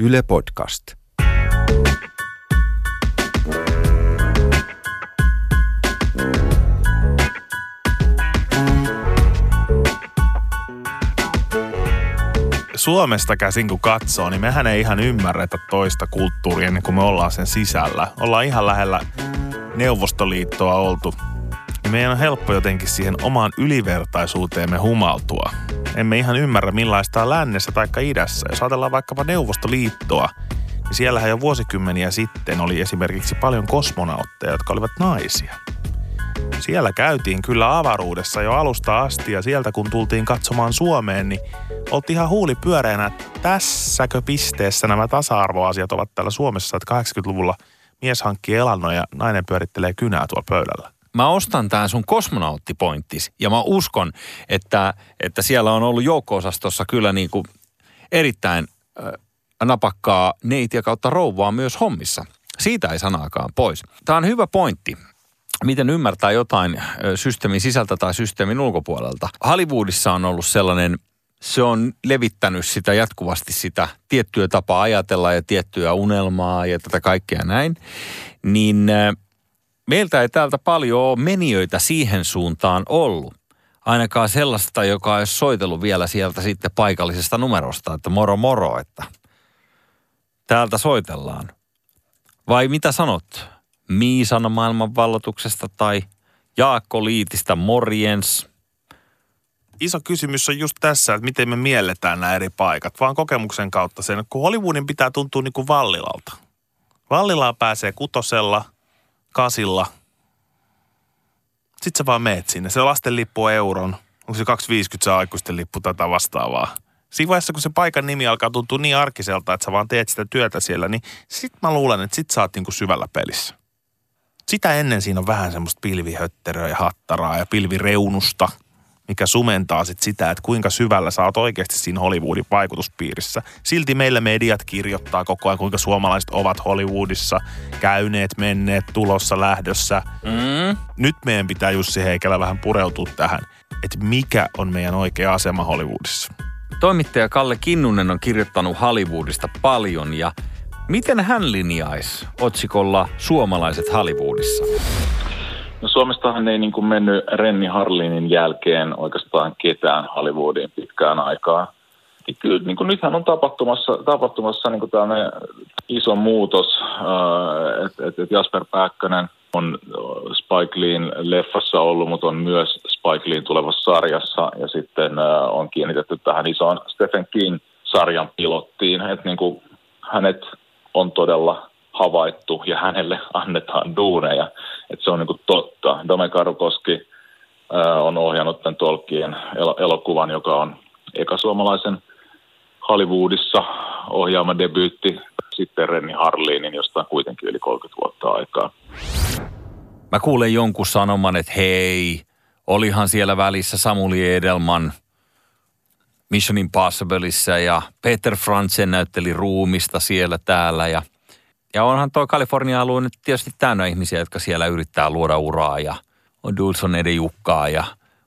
Yle Podcast. Suomesta käsin kun katsoo, niin mehän ei ihan ymmärretä toista kulttuuria ennen kuin me ollaan sen sisällä. Ollaan ihan lähellä Neuvostoliittoa oltu. Meidän on helppo jotenkin siihen omaan ylivertaisuuteemme humaltua. Emme ihan ymmärrä millaista on lännessä taikka idässä. Jos ajatellaan vaikkapa Neuvostoliittoa, niin siellähän jo vuosikymmeniä sitten oli esimerkiksi paljon kosmonautteja, jotka olivat naisia. Siellä käytiin kyllä avaruudessa jo alusta asti ja sieltä kun tultiin katsomaan Suomeen, niin oltiin ihan huuli pyöreänä, että tässäkö pisteessä nämä tasa-arvoasiat ovat täällä Suomessa, että 80-luvulla mies hankkii elannon ja nainen pyörittelee kynää tuolla pöydällä. Mä ostan tämän sun kosmonauttipointtis ja mä uskon, että siellä on ollut joukko-osastossa kyllä niin kuin erittäin napakkaa neitiä kautta rouvaa myös hommissa. Siitä ei sanaakaan pois. Tämä on hyvä pointti, miten ymmärtää jotain systeemin sisältä tai systeemin ulkopuolelta. Hollywoodissa on ollut sellainen, se on levittänyt sitä jatkuvasti sitä tiettyä tapaa ajatella ja tiettyä unelmaa ja tätä kaikkea näin, niin meiltä ei täältä paljon ole menijöitä siihen suuntaan ollut. Ainakaan sellaista, joka olisi soitellut vielä sieltä sitten paikallisesta numerosta, että moro moro, että täältä soitellaan. Vai mitä sanot? Miisan maailmanvallatuksesta tai Jaakko Liitistä morjens? Iso kysymys on just tässä, että miten me mielletään nämä eri paikat, vaan kokemuksen kautta sen, kun Hollywoodin pitää tuntua niin kuin Vallilalta. Vallilaa pääsee 6:lla. 8:lla. Sitten sä vaan meet sinne. Se lasten lippu on euron. Onko se 2,50 se aikuisten lippu tätä vastaavaa? Siinä vaiheessa, kun se paikan nimi alkaa tuntua niin arkiselta, että sä vaan teet sitä työtä siellä, niin sit mä luulen, että sit sä oot niinku syvällä pelissä. Sitä ennen siinä on vähän semmoista pilvihötteröä ja hattaraa ja pilvireunusta, mikä sumentaa sit sitä, että kuinka syvällä sä oot oikeasti siinä Hollywoodin vaikutuspiirissä. Silti meillä mediat kirjoittaa koko ajan, kuinka suomalaiset ovat Hollywoodissa käyneet, menneet, tulossa, lähdössä. Nyt meidän pitää Jussi Heikälä vähän pureutua tähän, että mikä on meidän oikea asema Hollywoodissa. Toimittaja Kalle Kinnunen on kirjoittanut Hollywoodista paljon ja miten hän linjaisi otsikolla Suomalaiset Hollywoodissa? No Suomestahan ei niin kuin mennyt Renny Harlinin jälkeen oikeastaan ketään Hollywoodiin pitkään aikaa. Kyllä, niin kuin nythän on tapahtumassa niin kuin tällainen iso muutos, että Jasper Pääkkönen on Spike Leen leffassa ollut, mutta on myös Spike Leen tulevassa sarjassa. Ja sitten on kiinnitetty tähän isoon Stephen King-sarjan pilottiin, että niin kuin hänet on todella havaittu ja hänelle annetaan duuneja. Että se on niinku totta. Domen Karukoski on ohjannut tämän Tolkien elokuvan, joka on eka suomalaisen Hollywoodissa ohjaama debyytti. Sitten Renny Harlinin, josta on kuitenkin yli 30 vuotta aikaa. Mä kuulen jonkun sanoman, että hei, olihan siellä välissä Samuli Edelman Mission Impossibleissa ja Peter Franzén näytteli ruumista siellä täällä ja onhan tuo Kalifornia-alue nyt tietysti täynnä ihmisiä, jotka siellä yrittää luoda uraa ja on Dulson Ede Jukkaa ja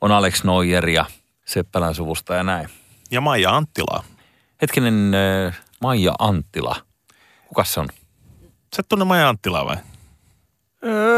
on Alex Neuer ja Seppälän suvusta ja näin. Ja Maija Anttilaa. Hetkinen, Maija Anttila. Kukas se on? Sä et tunne Maija Anttilaa vai?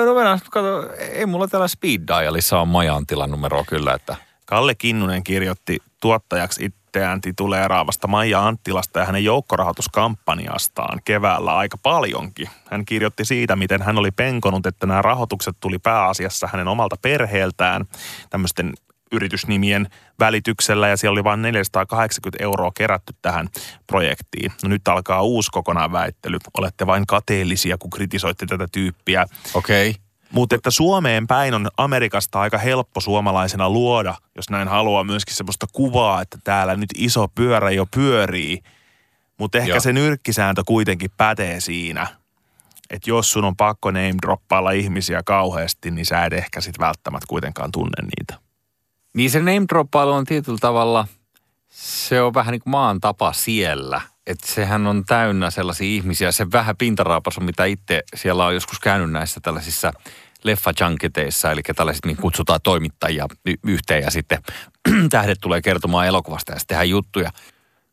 No mennään, kato, ei mulla täällä Speed Dialissa on Maija Anttilan numeroa kyllä, että Kalle Kinnunen kirjoitti tuottajaksi itseään tituleeraavasta Maija Anttilasta ja hänen joukkorahoituskampanjastaan keväällä aika paljonkin. Hän kirjoitti siitä, miten hän oli penkonut, että nämä rahoitukset tuli pääasiassa hänen omalta perheeltään tämmöisten yritysnimien välityksellä ja siellä oli vain 480 euroa kerätty tähän projektiin. No nyt alkaa uusi kokonaan väittely. Olette vain kateellisia, kun kritisoitte tätä tyyppiä. Okei. Okay. Mutta että Suomeen päin on Amerikasta aika helppo suomalaisena luoda, jos näin haluaa, myöskin semmoista kuvaa, että täällä nyt iso pyörä jo pyörii. Mutta ehkä se nyrkkisääntö kuitenkin pätee siinä, että jos sun on pakko name-droppailla ihmisiä kauheasti, niin sä et ehkä sit välttämättä kuitenkaan tunne niitä. Niin se name-droppailu on tietyllä tavalla, se on vähän niin kuin maan tapa siellä. Että sehän on täynnä sellaisia ihmisiä, se vähän pintaraapas on, mitä itse siellä on joskus käynyt näissä tällaisissa leffajanketeissa, eli tällaiset niin kutsutaan toimittajia yhteen ja sitten tähdet tulee kertomaan elokuvasta ja sitten tehdään juttuja.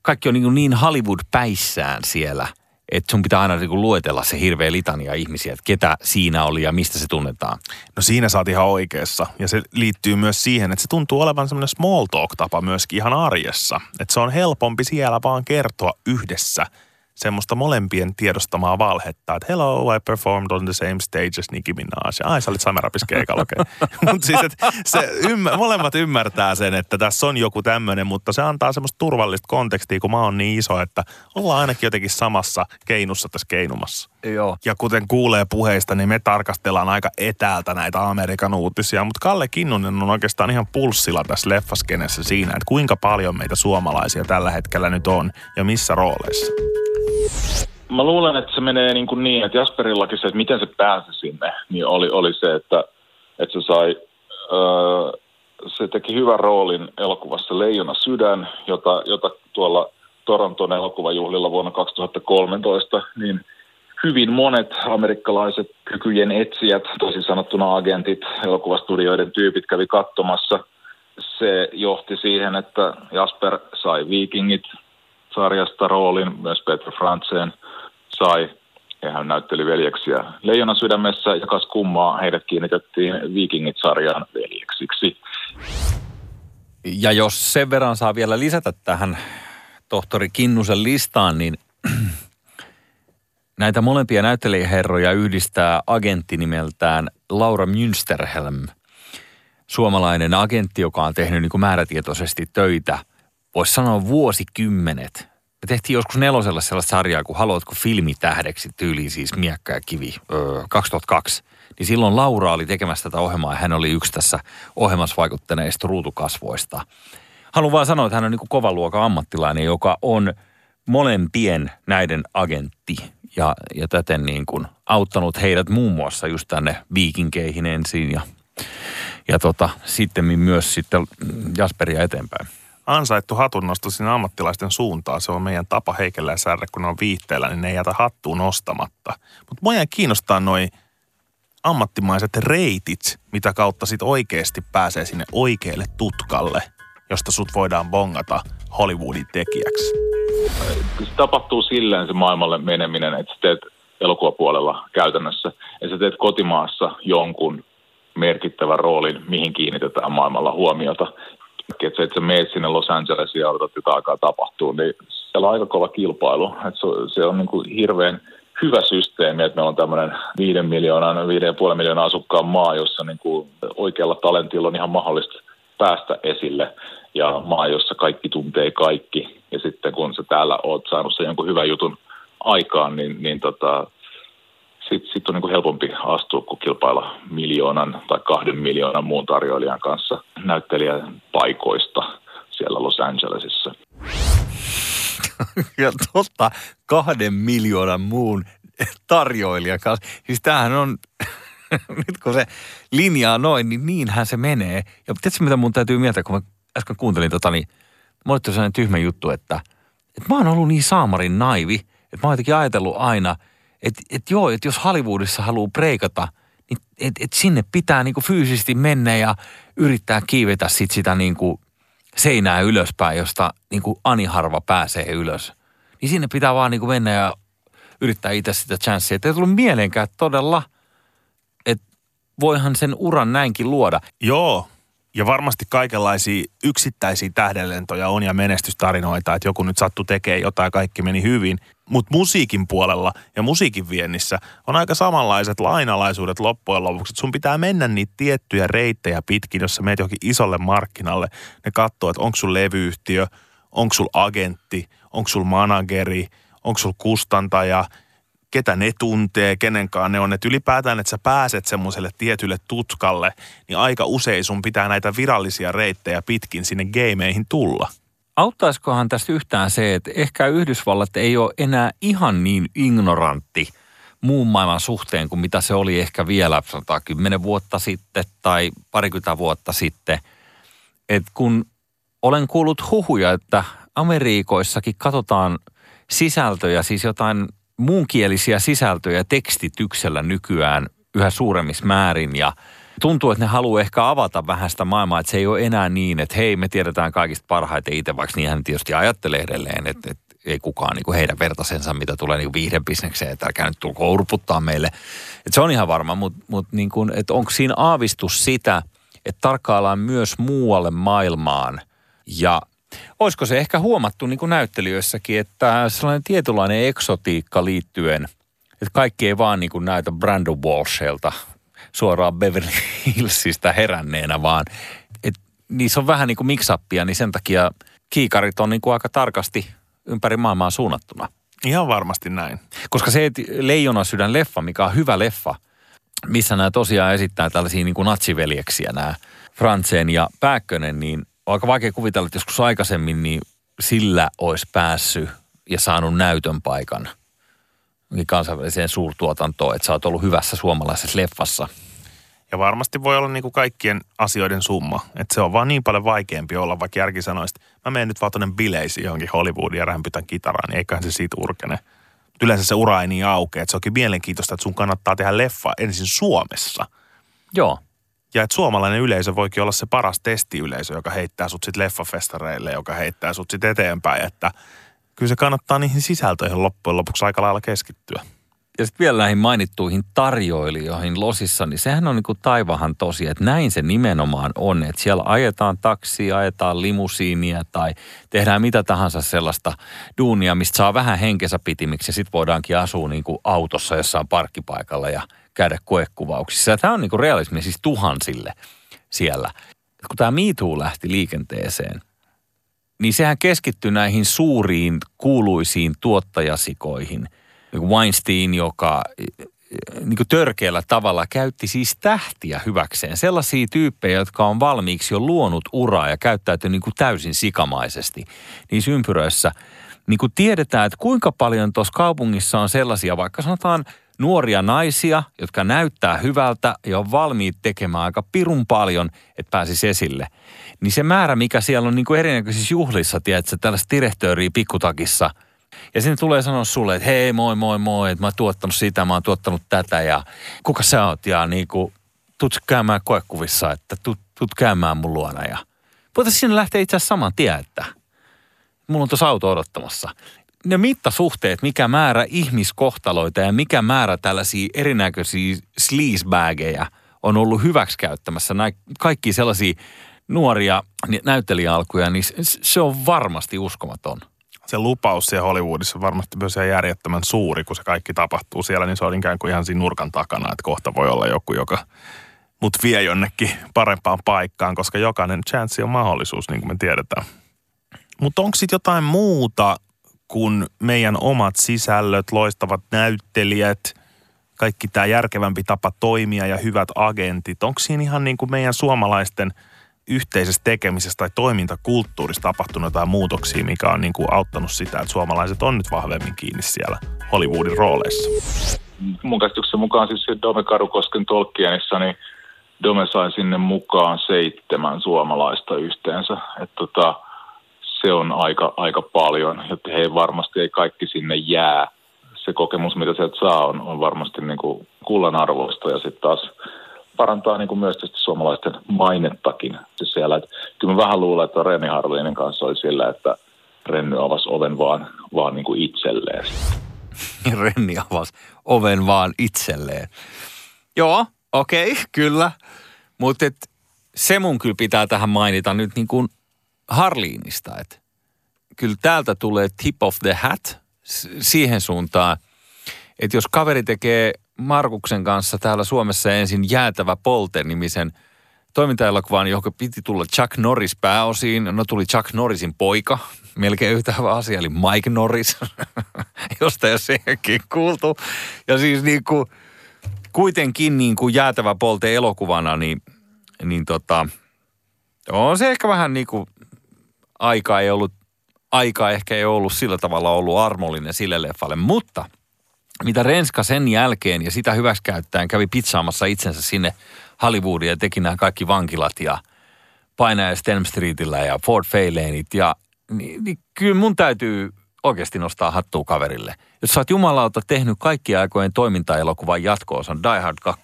kaikki on niin Hollywood-päissään siellä, että sun pitää aina luetella se hirveä litania ihmisiä, että ketä siinä oli ja mistä se tunnetaan. No siinä sä oot ihan oikeassa. Ja se liittyy myös siihen, että se tuntuu olevan semmoinen small talk-tapa myöskin ihan arjessa. Että se on helpompi siellä vaan kertoa yhdessä semmoista molempien tiedostamaa valhetta, että hello, I performed on the same stage as Nicki Minaj. Ai, sä olit Samerapis keikalla, okei. Mutta siis, että molemmat ymmärtää sen, että tässä on joku tämmöinen, mutta se antaa semmoista turvallista kontekstia, kun mä oon niin iso, että ollaan ainakin jotenkin samassa keinussa tässä keinumassa. Joo. Ja kuten kuulee puheista, niin me tarkastellaan aika etäältä näitä Amerikan uutisia, mutta Kalle Kinnunen on oikeastaan ihan pulssilla tässä leffaskenessä siinä, että kuinka paljon meitä suomalaisia tällä hetkellä nyt on ja missä rooleissa. Mä luulen, että se menee niin, että Jasperillakin se, että miten se pääsi sinne, niin oli se, että se sai, se teki hyvän roolin elokuvassa Leijona Sydän, jota tuolla Toronton elokuvajuhlilla vuonna 2013, niin hyvin monet amerikkalaiset kykyjen etsijät, toisin sanottuna agentit, elokuvastudioiden tyypit kävi katsomassa. Se johti siihen, että Jasper sai Viikingit sarjasta roolin, myös Peter Franzén sai, ja hän näytteli veljeksiä Leijona sydämessä, ja kas kummaa, heidät kiinnitettiin Viikingit-sarjaan veljeksiksi. Ja jos sen verran saa vielä lisätä tähän tohtori Kinnusen listaan, niin näitä molempia näyttelijäherroja yhdistää agentti nimeltään Laura Münsterhelm, suomalainen agentti, joka on tehnyt määrätietoisesti töitä, voisi sanoa vuosikymmenet. Me tehtiin joskus Nelosella sellaista sarjaa, kun haluatko filmitähdeksi, tyyliin siis Miekkä ja kivi, 2002. Niin silloin Laura oli tekemässä tätä ohjelmaa ja hän oli yksi tässä ohjelmassa vaikuttaneista ruutukasvoista. Haluan vaan sanoa, että hän on kovan luokan ammattilainen, joka on molempien näiden agentti ja täten auttanut heidät muun muassa just tänne Viikinkeihin ensin ja sittemmin myös sitten Jasperia eteenpäin. Ansaittu hatunnosto sinne ammattilaisten suuntaan. Se on meidän tapa Heikellä ja Särre, kun ne on viihteellä, niin ne ei jätä hattuun nostamatta. Mutta mua jää kiinnostaa noi ammattimaiset reitit, mitä kautta sit oikeasti pääsee sinne oikealle tutkalle, josta sut voidaan bongata Hollywoodin tekijäksi. Se tapahtuu silleen se maailmalle meneminen, että sä teet elokuvapuolella käytännössä, ja sä teet kotimaassa jonkun merkittävän roolin, mihin kiinnitetään maailmalla huomiota. Että sä meet sinne Los Angelesiin ja odotat, että alkaa tapahtua, niin siellä on aika kova kilpailu. Et se on hirveän hyvä systeemi, että meillä on tämmöinen 5,5 miljoonan asukkaan maa, jossa oikealla talentilla on ihan mahdollista päästä esille. Ja maa, jossa kaikki tuntee kaikki. Ja sitten kun sä täällä oot saanut sen jonkun hyvän jutun aikaan, niin sit on helpompi astua, kun kilpailla 1 tai 2 miljoonan muun tarjoilijan kanssa näyttelijän paikoista siellä Los Angelesissa. Ja totta, 2 miljoonan muun tarjoilijan kanssa. Siis tämähän on, nyt kun se linjaa noin, niin niinhän se menee. Ja tiedätkö, mitä mun täytyy mieltä, kun mä äsken kuuntelin niin mulle tuli sellainen tyhmä juttu, että mä oon ollut niin saamarin naivi, että mä oon jotenkin ajatellut aina, että jos Hollywoodissa haluaa breikata, niin sinne pitää fyysisesti mennä ja yrittää kiivetä sitä seinää ylöspäin, josta Ani Harva pääsee ylös. Niin sinne pitää vaan mennä ja yrittää itse sitä chanssiä. Että ei tullut mieleenkään todella, että voihan sen uran näinkin luoda. Joo. Ja varmasti kaikenlaisia yksittäisiä tähdenlentoja on ja menestystarinoita, että joku nyt sattui tekemään jotain, kaikki meni hyvin. Mutta musiikin puolella ja musiikin viennissä on aika samanlaiset lainalaisuudet loppujen lopuksi. Sun pitää mennä niitä tiettyjä reittejä pitkin, jos sä meet johonkin isolle markkinalle. Ne katsoo, että onko sun levyyhtiö, onko sul agentti, onko sul manageri, onko sul kustantaja, ketä ne tuntee, kenenkaan ne on. Että ylipäätään, että sä pääset semmoiselle tietylle tutkalle, niin aika usein sun pitää näitä virallisia reittejä pitkin sinne gameihin tulla. Auttaisikohan tästä yhtään se, että ehkä Yhdysvallat ei ole enää ihan niin ignorantti muun maailman suhteen kuin mitä se oli ehkä vielä 110 vuotta sitten tai parikymmentä vuotta sitten. Et kun olen kuullut huhuja, että Amerikoissakin katsotaan sisältöjä, siis jotain muunkielisiä sisältöjä tekstityksellä nykyään yhä suuremmissa määrin ja tuntuu, että ne haluaa ehkä avata vähän sitä maailmaa, että se ei ole enää niin, että hei, me tiedetään kaikista parhaiten itse, vaikka niinhän tietysti ajattelee edelleen, että ei kukaan niin kuin heidän vertaisensa, mitä tulee niin kuin viihdebisnekseen, että älkää nyt tulkoon urputtaa meille. Että se on ihan varma, mutta niin kuin, että onko siinä aavistus sitä, että tarkkaillaan myös muualle maailmaan ja olisiko se ehkä huomattu niin kuin näyttelijöissäkin, että sellainen tietynlainen eksotiikka liittyen, että kaikki ei vaan niin kuin näytä Brando Walshilta suoraan Beverly Hillsistä heränneenä, vaan että niissä on vähän niin kuin mix-uppia, niin sen takia kiikarit on niin kuin aika tarkasti ympäri maailmaa suunnattuna. Ihan varmasti näin. Koska se Leijona Sydän leffa, mikä on hyvä leffa, missä nämä tosiaan esittää tällaisia niin kuin natsiveljeksiä, nämä Franzén ja Pääkkönen, niin aika vaikea kuvitella, että joskus aikaisemmin niin sillä olisi päässyt ja saanut näytön paikan niin kansainväliseen suurtuotantoon, että sä oot ollut hyvässä suomalaisessa leffassa. Ja varmasti voi olla niin kuin kaikkien asioiden summa, että se on vaan niin paljon vaikeampi olla, vaikka järki sanoisi, että mä menen nyt vaan tuonne bileisiin johonkin Hollywoodiin ja rämpytän kitaraan, niin eiköhän se siitä urkene. Yleensä se ura ei niin aukea, että se onkin mielenkiintoista, että sun kannattaa tehdä leffa ensin Suomessa. Joo. Ja että suomalainen yleisö voikin olla se paras testiyleisö, joka heittää sut sit leffafestareille, joka heittää sut sit eteenpäin, että kyllä se kannattaa niihin sisältöihin loppujen lopuksi aika lailla keskittyä. Ja sitten vielä näihin mainittuihin tarjoilijoihin losissa, niin sehän on niin kuin taivahan tosi, että näin se nimenomaan on, että siellä ajetaan taksia, ajetaan limusiinia tai tehdään mitä tahansa sellaista duunia, mistä saa vähän henkensä pitimiksi ja sitten voidaankin asua niin kuin autossa jossain parkkipaikalla ja käydä koekuvauksissa. Tämä on niin kuin realismi siis tuhansille siellä. Et kun tämä Me Too lähti liikenteeseen, niin sehän keskittyi näihin suuriin kuuluisiin tuottajasikoihin. Niin Weinstein, joka niin kuin törkeällä tavalla käytti siis tähtiä hyväkseen. Sellaisia tyyppejä, jotka on valmiiksi jo luonut uraa ja käyttäytyy niin kuin täysin sikamaisesti niissä ympyröissä. Niin kuin tiedetään, että kuinka paljon tuossa kaupungissa on sellaisia, vaikka sanotaan nuoria naisia, jotka näyttää hyvältä ja on valmiit tekemään aika pirun paljon, että pääsisi esille. Niin se määrä, mikä siellä on niin kuin erinäköisissä juhlissa, tiedätkö, tällaista direktööriä pikkutakissa. Ja sinne tulee sanoa sulle, että hei moi, että mä oon tuottanut sitä, mä oon tuottanut tätä ja kuka sä oot ja niin kuin tuut käymään koekuvissa, että tuut käymään mun luona. Ja voitaisiin sinne lähteä itse asiassa saman tien, että mulla on tuossa auto odottamassa. Ne mittasuhteet, mikä määrä ihmiskohtaloita ja mikä määrä tällaisia erinäköisiä sleazebaggeja on ollut hyväksikäyttämässä. Nämä kaikki sellaisia nuoria näyttelijäalkuja, niin se on varmasti uskomaton. Se lupaus siellä Hollywoodissa varmasti myös ihan järjettömän suuri, kun se kaikki tapahtuu siellä, niin se on ikään kuin ihan siinä nurkan takana, että kohta voi olla joku, joka mut vie jonnekin parempaan paikkaan, koska jokainen chanssi on mahdollisuus, niin kuin me tiedetään. Mutta onko sitten jotain muuta kuin meidän omat sisällöt, loistavat näyttelijät, kaikki tämä järkevämpi tapa toimia ja hyvät agentit? Onko siinä ihan niin kuin meidän suomalaisten yhteisestä tekemisestä tai toimintakulttuurista tapahtunut jotain muutoksia, mikä on niin kuin auttanut sitä, että suomalaiset on nyt vahvemmin kiinni siellä Hollywoodin rooleissa? Mun käsityksen mukaan siis Domen Karukosken Tolkienissa, niin Domen sai sinne mukaan 7 suomalaista yhteensä. Että se on aika paljon, että he varmasti ei kaikki sinne jää. Se kokemus, mitä sieltä saa, on varmasti niin kuin kullanarvoista ja sitten taas parantaa niin kuin myös tästä suomalaisten mainettakin siellä. Että kyllä mä vähän luulen, että Renny Harlinin kanssa oli sillä, että Renny avasi oven vaan niin kuin itselleen. Renny avasi oven vaan itselleen. Joo, okei, kyllä. Mutta se mun kyllä pitää tähän mainita nyt niin kuin Harlinista. Että kyllä täältä tulee tip of the hat siihen suuntaan, että jos kaveri tekee Markuksen kanssa täällä Suomessa ensin Jäätävä polte -nimisen toimintaelokuvaan, johon piti tulla Chuck Norris pääosiin. No tuli Chuck Norrisin poika, melkein yhtä hyvä asia, eli Mike Norris, josta ei ole senkin kuultu. Ja siis niin kuin, kuitenkin niin kuin Jäätävä polte -elokuvana, niin on se ehkä vähän niin kuin aika ei ollut sillä tavalla ollut armollinen sille leffalle, mutta mitä Renska sen jälkeen ja sitä hyväksikäyttäen kävi pitsaamassa itsensä sinne Hollywoodiin ja teki nämä kaikki vankilat ja Painaja Stelm Streetillä ja Ford Fairlaneit. Ja niin kyllä mun täytyy oikeasti nostaa hattua kaverille. Jos sä oot jumalauta tehnyt kaikkien aikojen toimintaelokuvan jatko-osan Die Hard 2,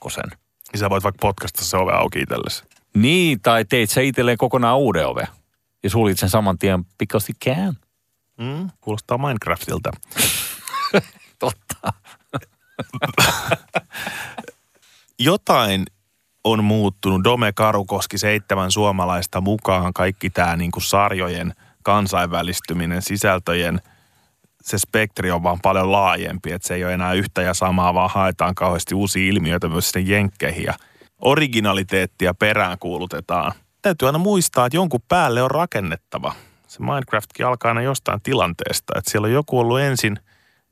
niin sä voit vaikka podcastaa se ove auki itsellesi. Niin, tai teit sä itselleen kokonaan uuden ove ja suljit sen saman tien because you can. Mm, kuulostaa Minecraftilta. Totta. Jotain on muuttunut. Domen Karukoski, 7 suomalaista mukaan. Kaikki tämä niinku sarjojen kansainvälistyminen, sisältöjen, se spektri on vaan paljon laajempi. Että se ei ole enää yhtä ja samaa, vaan haetaan kauheasti uusia ilmiöitä myös sinne jenkkeihin. Ja originaliteettia peräänkuulutetaan. Täytyy aina muistaa, että jonkun päälle on rakennettava. Se Minecraftkin alkaa aina jostain tilanteesta. Että siellä on joku ollut ensin,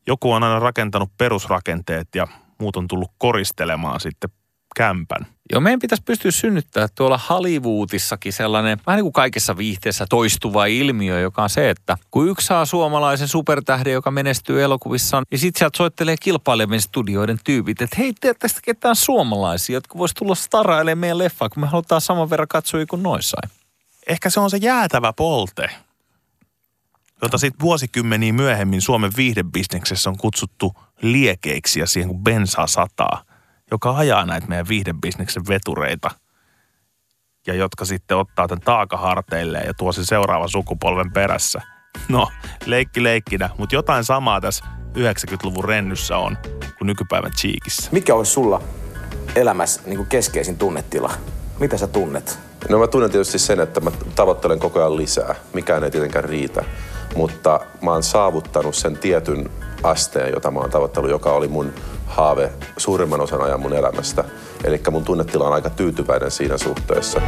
joku on aina rakentanut perusrakenteet ja muut on tullut koristelemaan sitten kämpän. Joo, meidän pitäisi pystyä synnyttämään tuolla Hollywoodissakin sellainen, vähän niin kuin kaikessa viihteessä toistuva ilmiö, joka on se, että kun yksi saa suomalaisen supertähden, joka menestyy elokuvissaan, ja sitten sieltä soittelee kilpailevien studioiden tyypit, että hei, tästä ketään suomalaisia, jotka vois tulla starailemaan meidän leffaa, kun me halutaan saman verran katsoa kuin noissa. Ehkä se on se jäätävä polte, jota sitten vuosikymmeniä myöhemmin Suomen viihdebisneksessä on kutsuttu liekeiksi ja siihen kun bensaa sataa, joka ajaa näitä meidän viihdebisneksen vetureita ja jotka sitten ottaa tämän taakaharteilleen ja tuo sen seuraavan sukupolven perässä. No, leikki leikkinä, mutta jotain samaa tässä 90-luvun rennyssä on kuin nykypäivän cheekissä. Mikä olisi sulla elämässä niin kuin keskeisin tunnetila? Mitä sä tunnet? No mä tunnen tietysti sen, että mä tavoittelen koko ajan lisää. Mikään ei tietenkään riitä, mutta mä oon saavuttanut sen tietyn asteen, jota mä oon tavoittanut, joka oli mun haave suurimman osan ajan mun elämästä. Elikkä mun tunnetila on aika tyytyväinen siinä suhteessa.